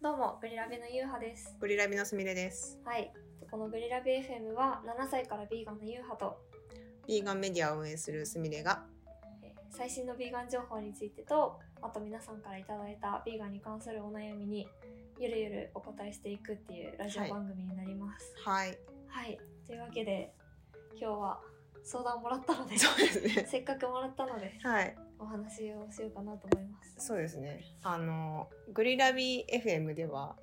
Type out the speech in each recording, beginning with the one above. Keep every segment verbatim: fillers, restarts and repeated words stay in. どうも、グリラビのゆうはです。グリラビのすみれです。はい。このグリラビ エフエム はななさいからビーガンのゆうはとビーガンメディアを運営するすみれが最新のビーガン情報についてと、あと皆さんからいただいたビーガンに関するお悩みにゆるゆるお答えしていくっていうラジオ番組になります。はい。はい。というわけで今日は相談もらったので、そうですね、せっかくもらったので。はい。お話をしようかなと思います。そうですね。あのグリラビ エフエム では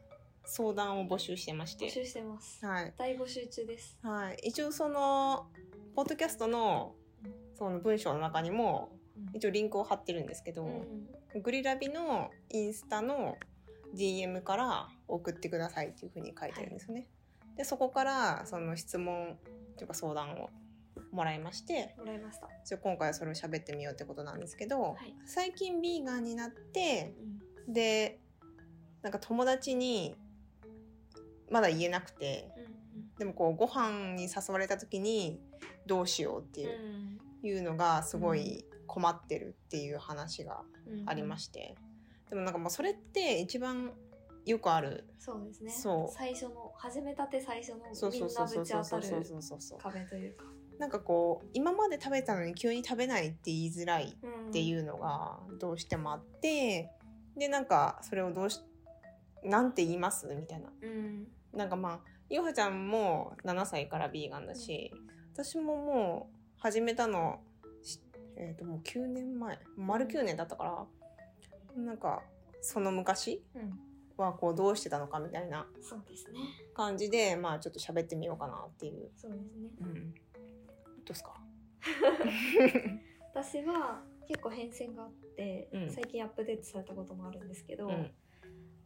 相談を募集してまして、募集してます。はい。大募集中です。はい。一応そのポッドキャストのその文章の中にも一応リンクを貼ってるんですけど、うん、グリラビのインスタの ディーエム から送ってくださいっていう風に書いてるんですね。はい、でそこからその質問というか相談を。もらいましてもらいました。じゃあ今回はそれを喋ってみようってことなんですけど、はい、最近ビーガンになって、うん、でなんか友達にまだ言えなくて、うんうん、でもこうご飯に誘われた時にどうしようっていう、うん、いうのがすごい困ってるっていう話がありまして、うんうん、でもなんかもうそれって一番よくある。そうですね。そう最初の始めたて最初のみんなぶち当たる壁というか。なんかこう今まで食べたのに急に食べないって言いづらいっていうのがどうしてもあって、うん、でなんかそれをどうしなんて言いますみたいな、うん、なんかまあゆうはちゃんもななさいからビーガンだし、うん、私ももう始めたの、えーともうきゅうねんまえ丸きゅうねんだったからなんかその昔、うん、はこうどうしてたのかみたいな感じで、そうですね、まあちょっと喋ってみようかなっていう。そうですね、うん、どうですか？私は結構変遷があって、うん、最近アップデートされたこともあるんですけど、うん、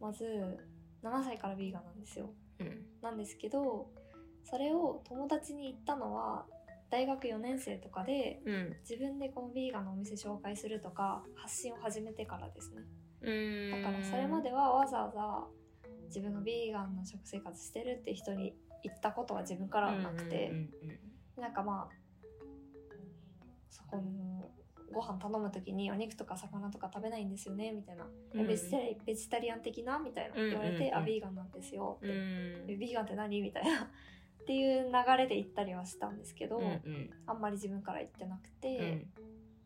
まずななさいからビーガンなんですよ、うん、なんですけどそれを友達に言ったのは大学よねんせいとかで、うん、自分でこのビーガンのお店紹介するとか発信を始めてからですね。うーん、だからそれまではわざわざ自分がビーガンの食生活してるって人に言ったことは自分からはなくて、うんうんうんうん、なんかまあそこのご飯頼むときにお肉とか魚とか食べないんですよねみたいな、うん、ベジタリ、ベジタリアン的なみたいな言われて、うんうんうん、あビーガンなんですよって、うん、ビーガンって何みたいなっていう流れで行ったりはしたんですけど、うんうん、あんまり自分から言ってなくて、うん、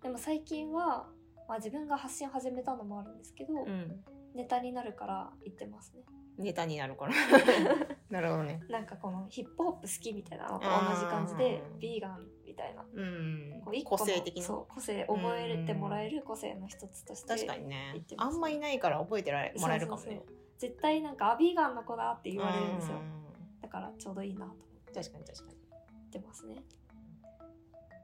でも最近は、まあ、自分が発信始めたのもあるんですけど、うん、ネタになるから言ってますね。ネタになるからなるほどね。なんかこのヒップホップ好きみたいなのと同じ感じでビーガンみたいな、うん、こう個性的な、そう個性覚えてもらえる個性の一つとして言ってます。確かにね、あんまいないから覚えてられもらえるかもね。そうそうそう、絶対なんかビーガンの子だって言われるんですよ。だからちょうどいいなと思って。確かに確かに言ってますね。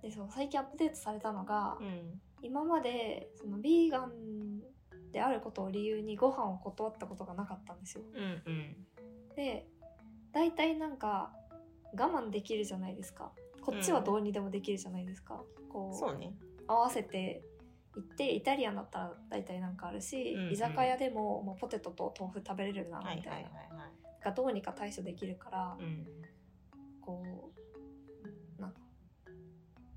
でそう最近アップデートされたのが、うん、今までそのビーガンであることを理由にご飯を断ったことがなかったんですよ、うんうん、で大体なんか我慢できるじゃないですか、こっちはどうにでもできるじゃないですか、うん、こう、そうね、合わせていってイタリアンだったら大体なんかあるし、うんうん、居酒屋でも、まあ、ポテトと豆腐食べれるなみたいな、はいはいはいはい、だからどうにか対処できるから、うん、こうなんか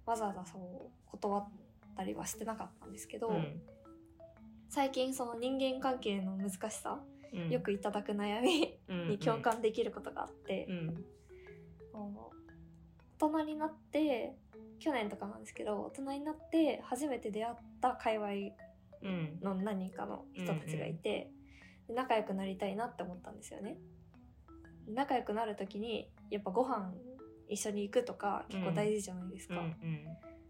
わざわざそう断ったりはしてなかったんですけど、うん、最近その人間関係の難しさ、うん、よくいただく悩みに共感できることがあって、うんうん、大人になって去年とかなんですけど大人になって初めて出会った界隈の何人かの人たちがいて、うん、仲良くなりたいなって思ったんですよね。仲良くなる時にやっぱご飯一緒に行くとか結構大事じゃないですか、うんうん、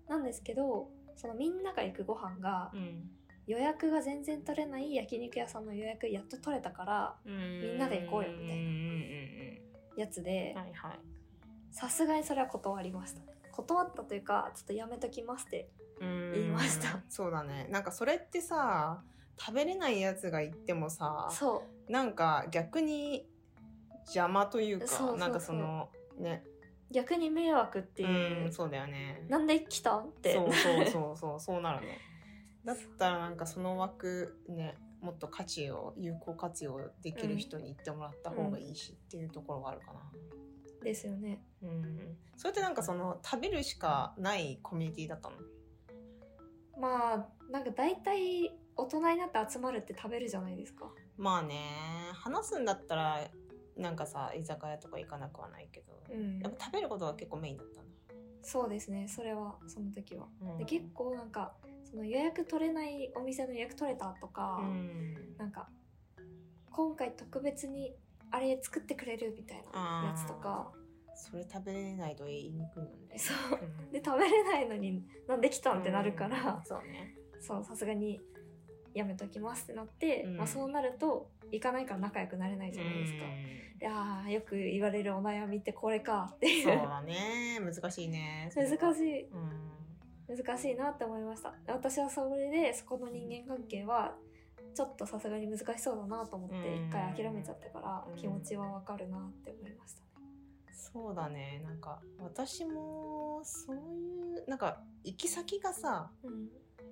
なんですけどそのみんなが行くご飯が、うん、予約が全然取れない焼肉屋さんの予約やっと取れたからみんなで行こうよみたいなやつで、さすがにそれは断りましたね。断ったというかちょっとやめときますって言いました。そうだね、なんかそれってさ食べれないやつが行ってもさ、そうなんか逆に邪魔というか、そうそうそう、なんかそのね逆に迷惑っていう、うん、そうだよね、なんで来たんってそうそうそうそうそうなるね。だったらなんかその枠ね、もっと価値を有効活用できる人に行ってもらった方がいいしっていうところがあるかな、うんうん、ですよね、うん、それってなんかその食べるしかないコミュニティだったの？まあなんか大体大人になって集まるって食べるじゃないですか。まあね、話すんだったらなんかさ、居酒屋とか行かなくはないけど、うん、やっぱ食べることが結構メインだったんだ。そうですね、それはその時は、うん、で結構なんかその予約取れないお店の予約取れたとか、うん、なんか今回特別にあれ作ってくれるみたいなやつとか。それ食べれないと言いにくいのね。そう、うん、で食べれないのになんで来たんってなるから、うん、そうね、そうさすがにやめときますってなって、うん、まあ、そうなると行かないから仲良くなれないじゃないですか。いやよく言われるお悩みってこれかっていう。そうだね、難しいね。難しい、うん、難しいなって思いました。私はそれでそこの人間関係はちょっとさすがに難しそうだなと思って一回諦めちゃったから気持ちはわかるなって思いましたね。そうだね、なんか私もそういうなんか行き先がさ、うん、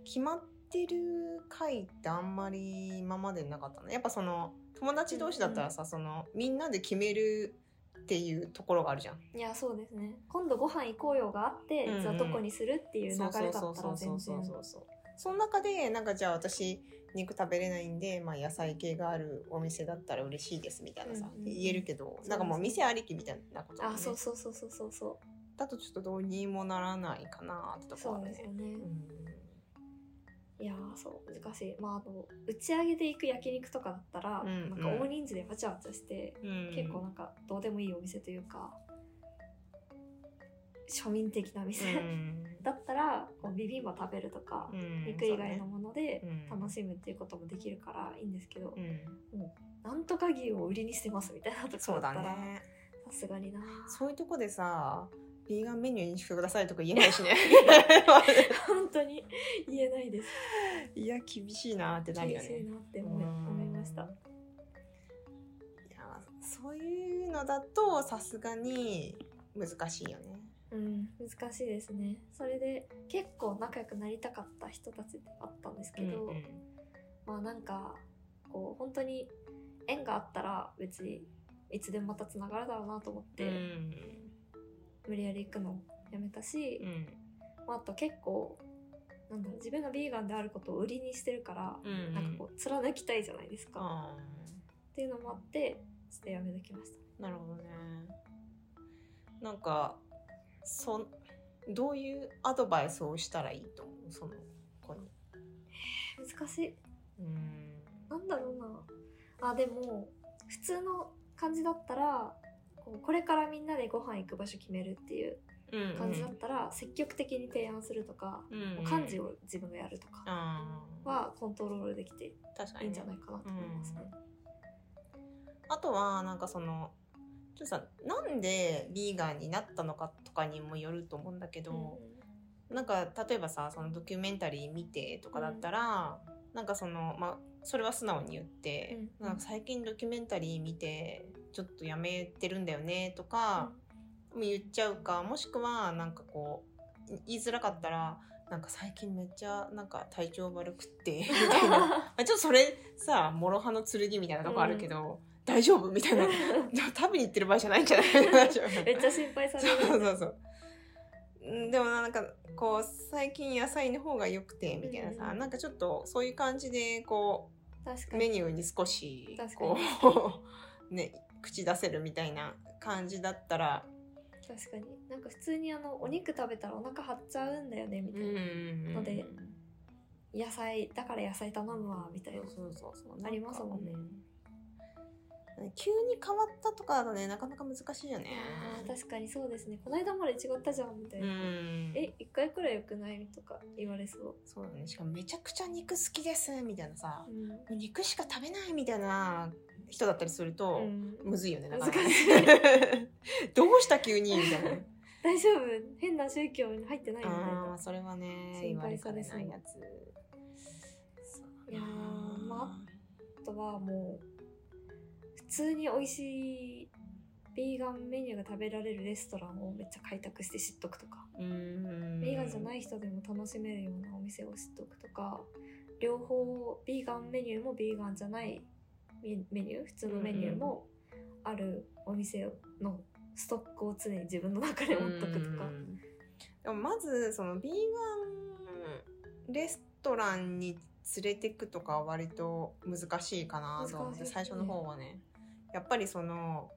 決まってってる回ってあんまり今までなかったね。やっぱその友達同士だったらさ、うん、そのみんなで決めるっていうところがあるじゃん。いやそうですね、今度ご飯行こうよがあって、うんうん、じゃあどこにするっていう流れだったら全然。その中でなんかじゃあ私肉食べれないんで、まあ、野菜系があるお店だったら嬉しいですみたいなさ、うんうん、言えるけど、なんかもう店ありきみたいなことだね。あ、そうそうそうそうそうそう、だとちょっとどうにもならないかなってところだね。そうですよね、うん、いやそう難しい。まあ、あの打ち上げで行く焼肉とかだったら、うんうん、なんか大人数でわちゃわちゃして、うん、結構なんかどうでもいいお店というか庶民的な店、うん、だったらこうビビンバ食べるとか、うん、肉以外のもので楽しむっていうこともできるからいいんですけど、うん、もうなんとか牛を売りにしてますみたいなとこだったらさすがにな。そういうとこでさビーガンメニューにしてくださいとか言えないしね本当に言えないです。いや厳しいなってなるよね。厳しいなって思いました。いやそういうのだとさすがに難しいよね。うん、難しいですね。それで結構仲良くなりたかった人たちであったんですけど、うんうん、まあなんかこう本当に縁があったら別にいつでもまたつながるだろうなと思って、うん、無理やり行くのやめたし、うん、まあ、あと結構なんだろう、自分がヴィーガンであることを売りにしてるから、うんうん、なんかこう貫きたいじゃないですかっていうのもあってちょっとやめてきました。なるほどね。なんかそどういうアドバイスをしたらいいと思うその子に。難しい、うん、なんだろうな。あでも普通の感じだったらこれからみんなでご飯行く場所決めるっていう感じだったら積極的に提案するとか、うんうん、幹事を自分がやるとかはコントロールできていいんじゃないかなと思いますね。うん、あとはなんかそのちょっとさなんでヴィーガンになったのかとかにもよると思うんだけど、うん、なんか例えばさそのドキュメンタリー見てとかだったら、うん、なんかそのまあそれは素直に言って、うん、なんか最近ドキュメンタリー見てちょっとやめてるんだよねとか言っちゃうか、もしくはなんかこう言いづらかったらなんか最近めっちゃなんか体調悪くってみたいなちょっとそれさ諸刃の剣みたいなとこあるけど、うん、大丈夫みたいな食べに行ってる場合じゃないんじゃないめっちゃ心配される。そうそうそう、でもなんかこう最近野菜の方が良くてみたいなさ、うん、なんかちょっとそういう感じでこうメニューに少しこうね口出せるみたいな感じだったら。確かになんか普通にあのお肉食べたらお腹張っちゃうんだよねみたいなので、野菜だから野菜頼むわみたいな。そうそうそうなりますもんね。急に変わったとかだね、なかなか難しいよね。あ確かにそうですね、この間まで違ったじゃんみたいな、うん、え一回くらい良くないとか言われそう。そうだね、しかもめちゃくちゃ肉好きですみたいなさ、うん、肉しか食べないみたいな人だったりすると、うん、むずいよね。なんか難しいどうした急にみたいな大丈夫変な宗教に入ってないみたいな。あそれはね言われかねないやつ。そういやまああとはもう普通に美味しいヴィーガンメニューが食べられるレストランをめっちゃ開拓して知っとくとか、うーん、ヴィーガンじゃない人でも楽しめるようなお店を知っとくとか、両方ヴィーガンメニューもヴィーガンじゃないメニュー普通のメニューもあるお店のストックを常に自分の中で持っとくとか。でもまずそのヴィーガンレストランに連れてくとかは割と難しいかなと思って、最初の方はね、やっぱりその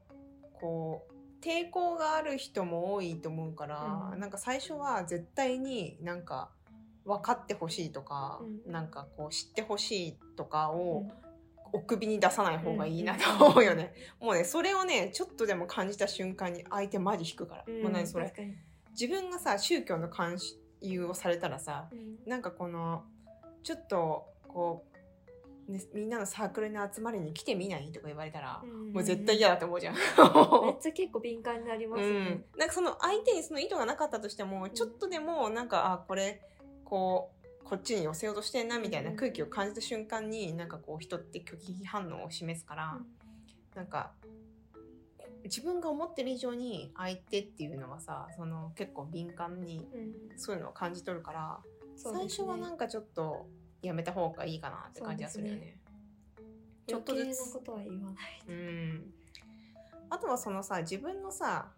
こう抵抗がある人も多いと思うから、うん、なんか最初は絶対になんか分かってほしいとか、うん、なんかこう知ってほしいとかをお首に出さない方がいいなと思うよね、うん、もうねそれをねちょっとでも感じた瞬間に相手マジ引くから、うん、もう何それ自分がさ宗教の勧誘をされたらさ、うん、なんかこのちょっとこうみんなのサークルの集まりに来てみないとか言われたら、うん、もう絶対嫌だと思うじゃん。めっちゃ結構敏感になりますよね、うん、なんかその相手にその意図がなかったとしても、うん、ちょっとでもなんかあこれこうこっちに寄せようとしてんなみたいな空気を感じた瞬間に、うん、なんかこう人って拒否反応を示すから、うん、なんか自分が思ってる以上に相手っていうのはさその結構敏感にそういうのを感じ取るから、うんそうですね、最初はなんかちょっとやめた方がいいかなって感じがするよね。ちょっとずつ余計なことは言わないで、うん、あとはそのさ自分のさ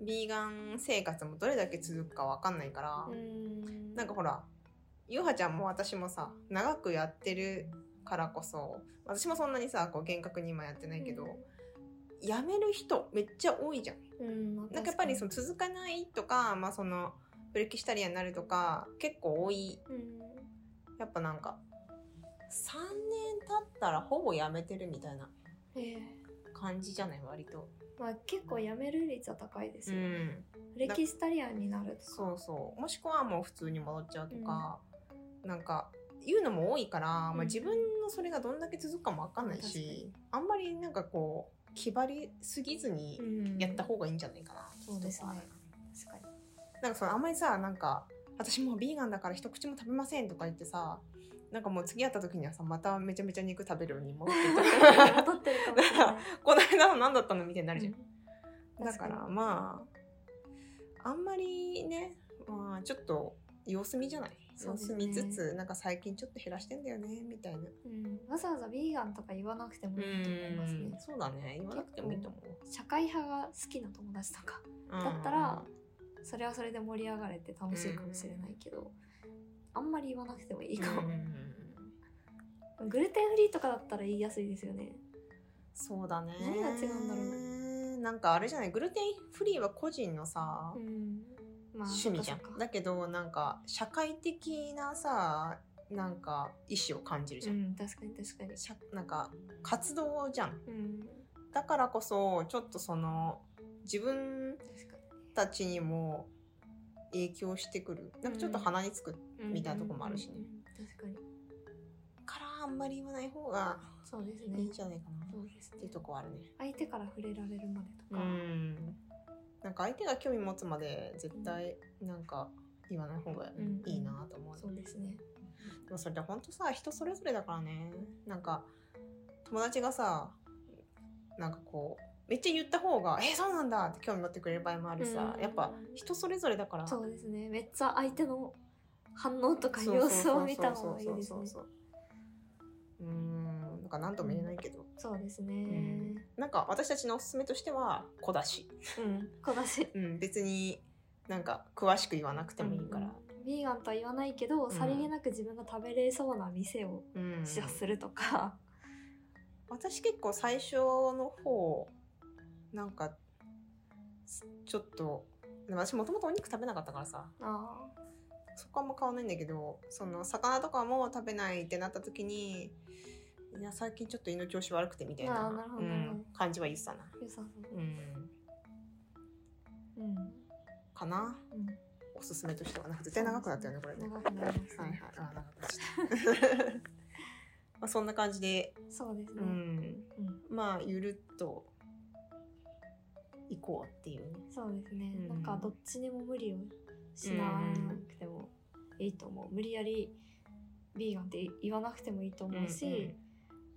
ビーガン生活もどれだけ続くかわかんないから、うん、なんかほらゆはちゃんも私もさ長くやってるからこそ私もそんなにさこう厳格に今やってないけど、うん、やめる人めっちゃ多いじゃん、うん、なんかやっぱりその続かないとか、まあ、そのフレキシタリアンになるとか結構多い、うんやっぱなんかさんねん経ったらほぼやめてるみたいな感じじゃない割と、まあ、結構やめる率は高いですよね、うん、フレキスタリアンになるとかそうそうもしくはもう普通に戻っちゃうとか、うん、なんか言うのも多いから、まあ、自分のそれがどんだけ続くかも分かんないし、うん、あんまりなんかこう気張りすぎずにやった方がいいんじゃないかな、うん、そうですね確かになんかそのあんまりさなんか私もうビーガンだから一口も食べませんとか言ってさなんかもう次会った時にはさまためちゃめちゃ肉食べるように戻ってる戻ってるかもしれないこの間の何だったのみたいになるじゃん、うん、だからまああんまりね、まあ、ちょっと様子見じゃない、ね、様子見つつなんか最近ちょっと減らしてんだよねみたいな、うん、わざわざビーガンとか言わなくてもいいと思いますね。そうだね言わなくてもいいと思う。社会派が好きな友達とかだったらそれはそれで盛り上がれて楽しいかもしれないけど、あんまり言わなくてもいいかも。グルテンフリーとかだったら言いやすいですよね。そうだね。何が違うんだろう。なんかあれじゃない、グルテンフリーは個人のさ、うんまあ、趣味じゃん。だけどなんか社会的なさ、なんか意思を感じるじゃん。うん、確かに確かに。なんか活動じゃん。うん、だからこそちょっとその自分たちにも影響してくるなんかちょっと鼻につくみたいなとこもあるしね、うんうんうん、確かにからあんまり言わない方がそうですねいいんじゃないかなそうです、ね、っていうとこあるね。相手から触れられるまでとか、うん、なんか相手が興味持つまで絶対なんか言わない方がいいなと思う、うんうん、そうですね。でもそれってほんとさ人それぞれだからね。なんか友達がさなんかこうめっちゃ言った方がえそうなんだって興味持ってくれる場合もあるさ、うん、やっぱ人それぞれだから。そうですね。めっちゃ相手の反応とか様子を見た方がいいですね。うーんなんか何とも言えないけどそうですね、うん、なんか私たちのおすすめとしては小出し、うん、小出し、うん、別になんか詳しく言わなくてもいいから、うん、ビーガンとは言わないけど、うん、さりげなく自分が食べれそうな店をシェアするとか、うん、私結構最初の方なんかちょっと私もともとお肉食べなかったからさあそこはあんま変わんないんだけどその魚とかも食べないってなった時にいや最近ちょっと胃の調子悪くてみたいな、うん、感じは言ってたな。言ってた、うんうん、かな、うん、おすすめとしてはなんか絶対長くなったよねこれね。長くなりますね。はいはいあ長くなっちゃったまあそんな感じでそうですね、うんうん、まあゆるっと行こうっていうね。そうですね、うん、なんかどっちにも無理をしなくてもいいと思う、うん、無理やりビーガンって言わなくてもいいと思うし、うん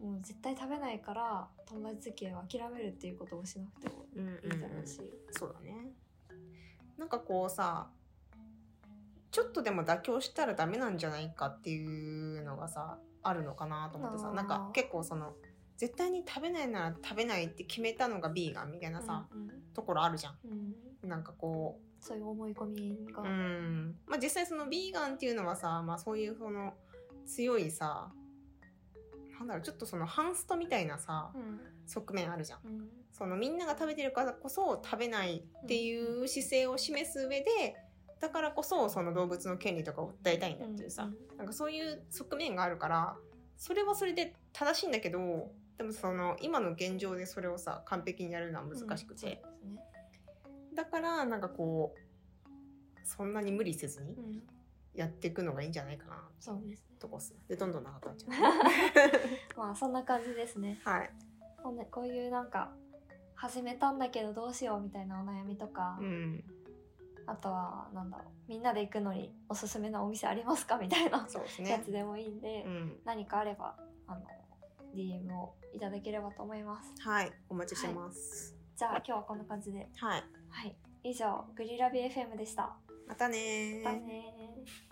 うん、もう絶対食べないから友達付き合いを諦めるっていうことをしなくてもいいだろうし、うんうんうん、そうだね。なんかこうさちょっとでも妥協したらダメなんじゃないかっていうのがさあるのかなと思ってさなんか結構その絶対に食べないなら食べないって決めたのがビーガンみたいなさ、うんうん、ところあるじゃん、うん、なんかこうそういう思い込みが、うんまあ、実際そのビーガンっていうのはさ、まあ、そういうその強いさ、なんだろう、ちょっとそのハンストみたいなさ、うん、側面あるじゃん、うん、そのみんなが食べてるからこそ食べないっていう姿勢を示す上で、だからこそその動物の権利とかを訴えたいんだっていうさ、うん、なんかそういう側面があるから、それはそれで正しいんだけど、でもその今の現状でそれをさ完璧にやるのは難しくて、うん、そうですね、だからなんかこうそんなに無理せずに、うん、やっていくのがいいんじゃないかな。そうですね。とこっすね。でどんどん長くなっちゃう。まあそんな感じですね。はい。もうね、こういうなんか始めたんだけどどうしようみたいなお悩みとか、うん、あとはなんだろう、みんなで行くのにおすすめなお店ありますかみたいな、そうですね、やつでもいいんで、うん、何かあればあの ディーエム をいただければと思います。はい。お待ちしてます。はい、じゃあ今日はこんな感じで。はい。はい。以上グリラビ エフエム でした。またねー。またねー。